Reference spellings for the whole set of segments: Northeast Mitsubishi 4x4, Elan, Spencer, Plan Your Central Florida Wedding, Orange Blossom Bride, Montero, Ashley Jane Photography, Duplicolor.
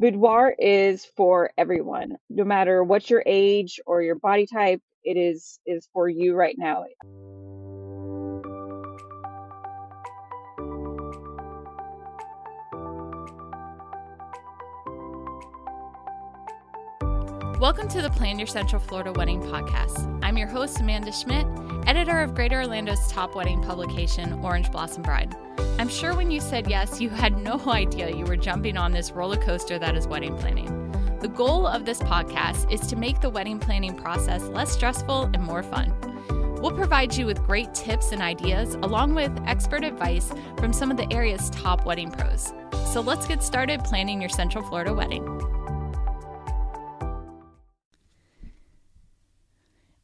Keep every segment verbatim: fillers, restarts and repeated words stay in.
Boudoir is for everyone, no matter what your age or your body type. It is is for you right now. Welcome to the Plan Your Central Florida Wedding podcast. I'm your host, Amanda Schmidt, editor of Greater Orlando's top wedding publication, Orange Blossom Bride. I'm sure when you said yes, you had no idea you were jumping on this roller coaster that is wedding planning. The goal of this podcast is to make the wedding planning process less stressful and more fun. We'll provide you with great tips and ideas, along with expert advice from some of the area's top wedding pros. So let's get started planning your Central Florida wedding.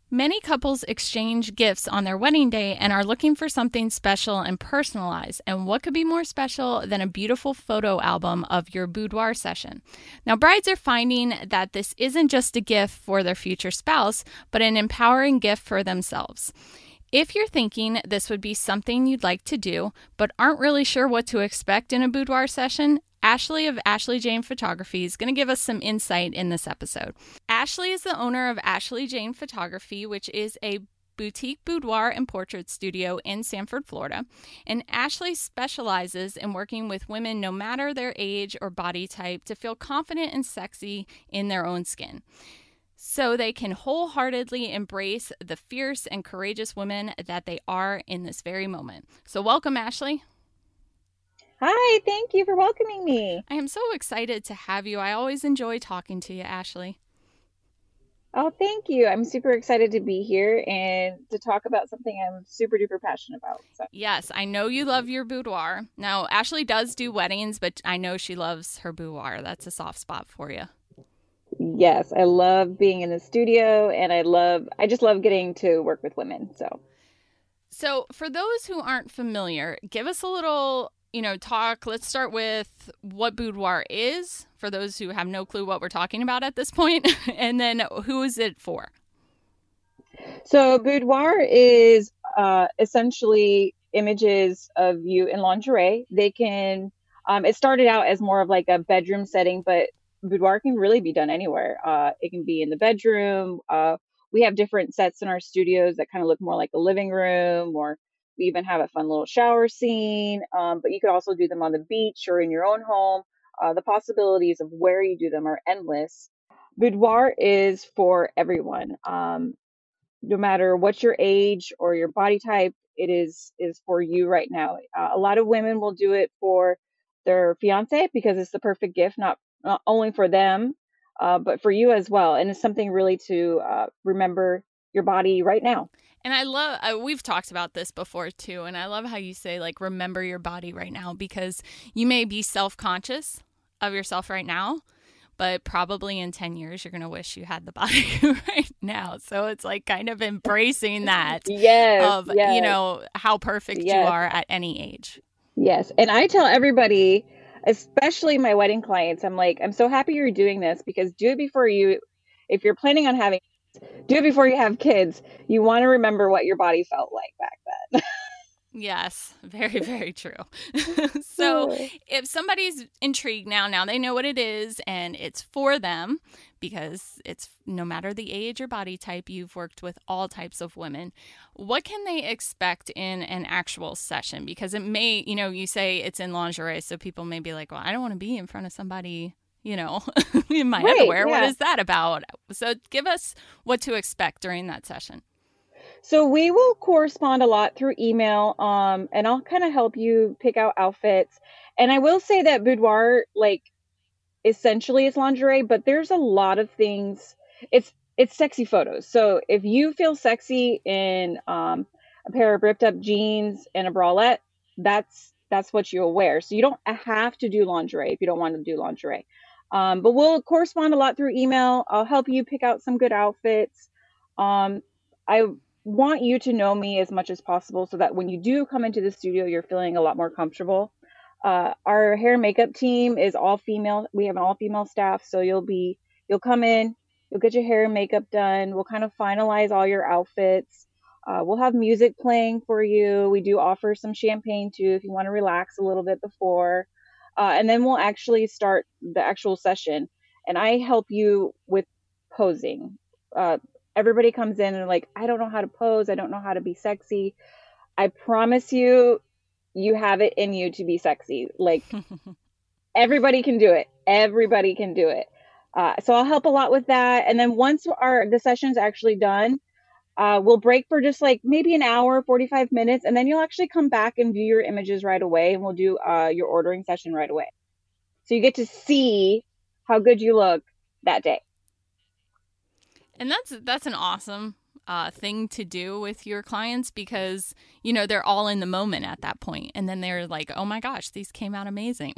Many couples exchange gifts on their wedding day and are looking for something special and personalized. And what could be more special than a beautiful photo album of your boudoir session? Now, brides are finding that this isn't just a gift for their future spouse, but an empowering gift for themselves. If you're thinking this would be something you'd like to do, but aren't really sure what to expect in a boudoir session, Ashley of Ashley Jane Photography is going to give us some insight in this episode. Ashley is the owner of Ashley Jane Photography, which is a boutique boudoir and portrait studio in Sanford, Florida. And Ashley specializes in working with women no matter their age or body type to feel confident and sexy in their own skin, so they can wholeheartedly embrace the fierce and courageous women that they are in this very moment. So welcome, Ashley. Hi, thank you for welcoming me. I am so excited to have you. I always enjoy talking to you, Ashley. Oh, thank you. I'm super excited to be here and to talk about something I'm super duper passionate about. So. Yes, I know you love your boudoir. Now, Ashley does do weddings, but I know she loves her boudoir. That's a soft spot for you. Yes, I love being in the studio, and I love, I just love getting to work with women. So, so for those who aren't familiar, give us a little, you know, talk. Let's start with what boudoir is for those who have no clue what we're talking about at this point, and then who is it for? So boudoir is uh, essentially images of you in lingerie. They can, um, it started out as more of like a bedroom setting, but boudoir can really be done anywhere. Uh, it can be in the bedroom. Uh, we have different sets in our studios that kind of look more like a living room, or we even have a fun little shower scene. Um, but you could also do them on the beach or in your own home. Uh, the possibilities of where you do them are endless. Boudoir is for everyone. Um, no matter what your age or your body type, it is is for you right now. Uh, a lot of women will do it for their fiance because it's the perfect gift, not not only for them, uh, but for you as well. And it's something really to uh, remember your body right now. And I love, uh, we've talked about this before too, and I love how you say, like, remember your body right now, because you may be self-conscious of yourself right now, but probably in ten years, you're going to wish you had the body right now. So it's like kind of embracing that yes, of, yes. you know, how perfect yes. you are at any age. Yes. And I tell everybody, especially my wedding clients, I'm like, I'm so happy you're doing this, because do it before you, if you're planning on having, do it before you have kids. You want to remember what your body felt like back then. Yes, very, very true. So if somebody's intrigued now, now they know what it is and it's for them, because it's no matter the age or body type, you've worked with all types of women. What can they expect in an actual session? Because it may, you know, you say it's in lingerie, so people may be like, well, I don't want to be in front of somebody, you know, in my right, underwear. Yeah. What is that about? So give us what to expect during that session. So we will correspond a lot through email, um, and I'll kind of help you pick out outfits. And I will say that boudoir, like, essentially it's lingerie, but there's a lot of things. It's, it's sexy photos. So if you feel sexy in um, a pair of ripped up jeans and a bralette, that's, that's what you'll wear. So you don't have to do lingerie if you don't want to do lingerie. Um, but we'll correspond a lot through email. I'll help you pick out some good outfits. Um, I want you to know me as much as possible so that when you do come into the studio, you're feeling a lot more comfortable. Uh, our hair and makeup team is all female. We have an all female staff. So you'll be, you'll come in, you'll get your hair and makeup done. We'll kind of finalize all your outfits. Uh, we'll have music playing for you. We do offer some champagne too, if you want to relax a little bit before. Uh, and then we'll actually start the actual session. And I help you with posing. Uh, everybody comes in and they're like, I don't know how to pose. I don't know how to be sexy. I promise you, you have it in you to be sexy. Like everybody can do it. Everybody can do it. Uh, so I'll help a lot with that. And then once our the session's actually done, uh, we'll break for just like maybe an hour, forty-five minutes. And then you'll actually come back and view your images right away. And we'll do uh, your ordering session right away. So you get to see how good you look that day. And that's that's an awesome uh, thing to do with your clients because, you know, they're all in the moment at that point. And then they're like, oh, my gosh, these came out amazing.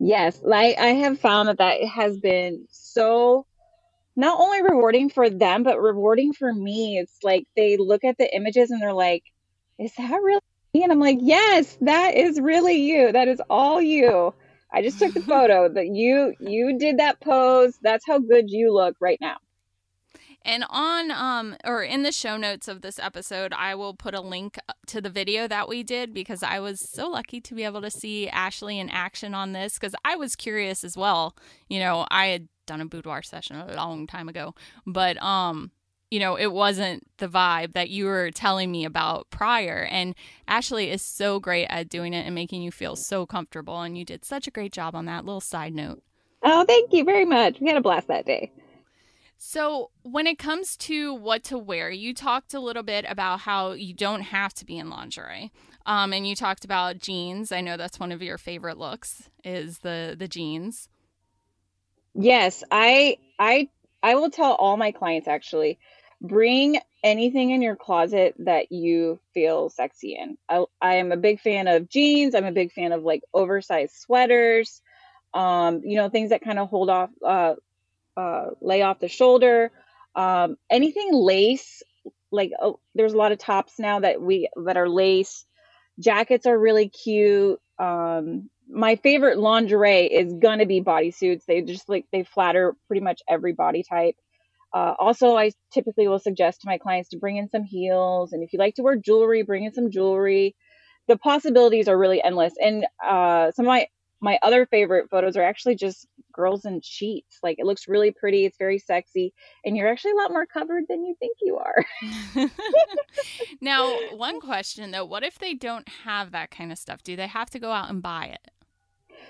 Yes, like I have found that that has been so not only rewarding for them, but rewarding for me. It's like they look at the images and they're like, is that really me? And I'm like, yes, that is really you. That is all you. I just took the photo that you you did that pose. That's how good you look right now. And on um or in the show notes of this episode, I will put a link to the video that we did because I was so lucky to be able to see Ashley in action on this because I was curious as well. You know, I had done a boudoir session a long time ago, but um, you know, it wasn't the vibe that you were telling me about prior. And Ashley is so great at doing it and making you feel so comfortable. And you did such a great job on that little side note. Oh, thank you very much. We had a blast that day. So when it comes to what to wear, you talked a little bit about how you don't have to be in lingerie. Um, and you talked about jeans. I know that's one of your favorite looks is the, the jeans. Yes, I I I will tell all my clients, actually, bring anything in your closet that you feel sexy in. I, I am a big fan of jeans. I'm a big fan of like oversized sweaters, um, you know, things that kind of hold off. Uh, Uh, lay off the shoulder, um, anything lace, like oh, there's a lot of tops now that we that are lace. Jackets are really cute. Um, my favorite lingerie is gonna be bodysuits. They just like they flatter pretty much every body type. Uh, also, I typically will suggest to my clients to bring in some heels, and if you like to wear jewelry, bring in some jewelry. The possibilities are really endless, and uh, some of my My other favorite photos are actually just girls in sheets. Like it looks really pretty. It's very sexy. And you're actually a lot more covered than you think you are. Now, one question though, what if they don't have that kind of stuff? Do they have to go out and buy it?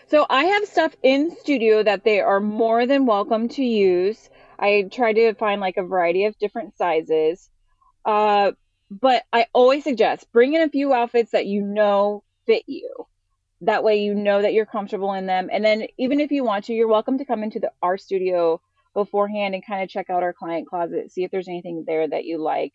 So I have stuff in studio that they are more than welcome to use. I try to find like a variety of different sizes. Uh, but I always suggest bring in a few outfits that you know fit you. That way, you know that you're comfortable in them. And then even if you want to, you're welcome to come into the, our studio beforehand and kind of check out our client closet, see if there's anything there that you like.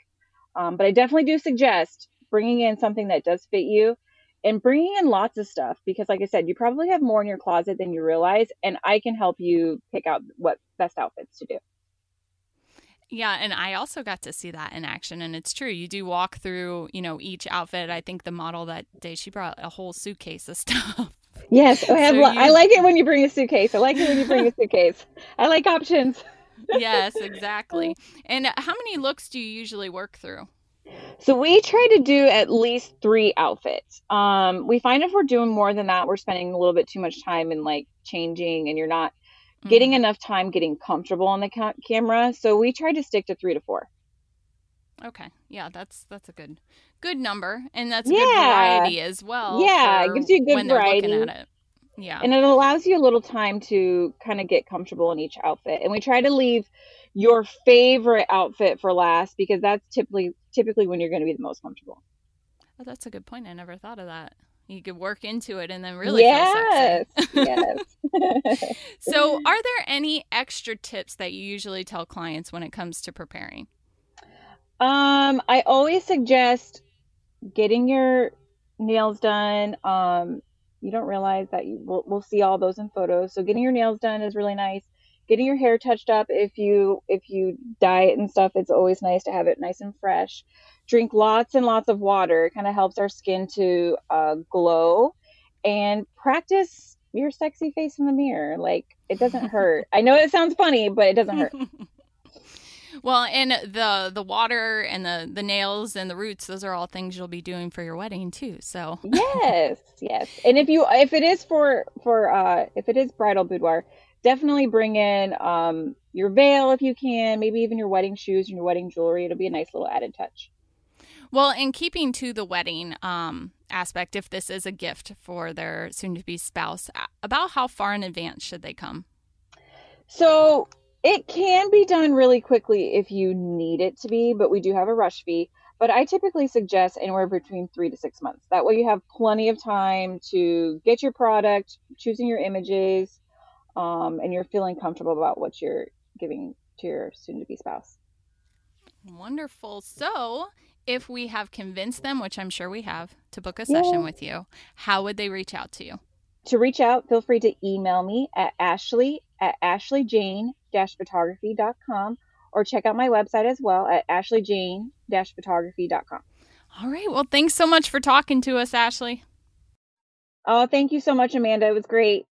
Um, but I definitely do suggest bringing in something that does fit you and bringing in lots of stuff. Because like I said, you probably have more in your closet than you realize. And I can help you pick out what best outfits to do. Yeah, and I also got to see that in action, and it's true. You do walk through, you know, each outfit. I think the model that day, she brought a whole suitcase of stuff. Yes, I, have, so you... I like it when you bring a suitcase. I like it when you bring a suitcase. I like options. Yes, exactly. And how many looks do you usually work through? So we try to do at least three outfits. Um, we find if we're doing more than that, we're spending a little bit too much time in, like, changing, and you're not getting enough time getting comfortable on the ca- camera. So we try to stick to three to four. Okay. Yeah, that's that's a good good number. And that's a yeah. good variety as well. Yeah, it gives you a good when variety. They're looking at it. Yeah. And it allows you a little time to kind of get comfortable in each outfit. And we try to leave your favorite outfit for last because that's typically typically when you're going to be the most comfortable. Oh, that's a good point. I never thought of that. You could work into it and then really yes, feel sexy. Yes. So are there any extra tips that you usually tell clients when it comes to preparing? Um, I always suggest getting your nails done. Um, you don't realize that you will we'll see all those in photos. So getting your nails done is really nice. Getting your hair touched up. If you, if you dye it and stuff, it's always nice to have it nice and fresh. Drink lots and lots of water. It kind of helps our skin to uh, glow, and practice your sexy face in the mirror. Like it doesn't hurt. I know it sounds funny, but it doesn't hurt. Well, and the the water and the, the nails and the roots, those are all things you'll be doing for your wedding too. So yes, yes. And if you if it is for for uh, if it is bridal boudoir, definitely bring in um, your veil if you can, maybe even your wedding shoes and your wedding jewelry. It'll be a nice little added touch. Well, in keeping to the wedding um, aspect, if this is a gift for their soon-to-be spouse, about how far in advance should they come? So it can be done really quickly if you need it to be, but we do have a rush fee. But I typically suggest anywhere between three to six months. That way you have plenty of time to get your product, choosing your images, um, and you're feeling comfortable about what you're giving to your soon-to-be spouse. Wonderful. So if we have convinced them, which I'm sure we have, to book a session yeah. with you, how would they reach out to you? To reach out, feel free to email me at Ashley at ashley jane dash photography dot com or check out my website as well at ashley jane dash photography dot com. All right. Well, thanks so much for talking to us, Ashley. Oh, thank you so much, Amanda. It was great.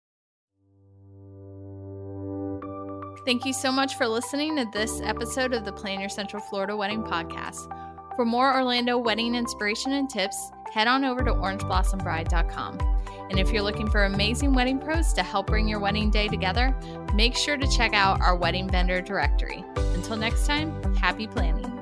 Thank you so much for listening to this episode of the Plan Your Central Florida Wedding Podcast. For more Orlando wedding inspiration and tips, head on over to orange blossom bride dot com. And if you're looking for amazing wedding pros to help bring your wedding day together, make sure to check out our wedding vendor directory. Until next time, happy planning.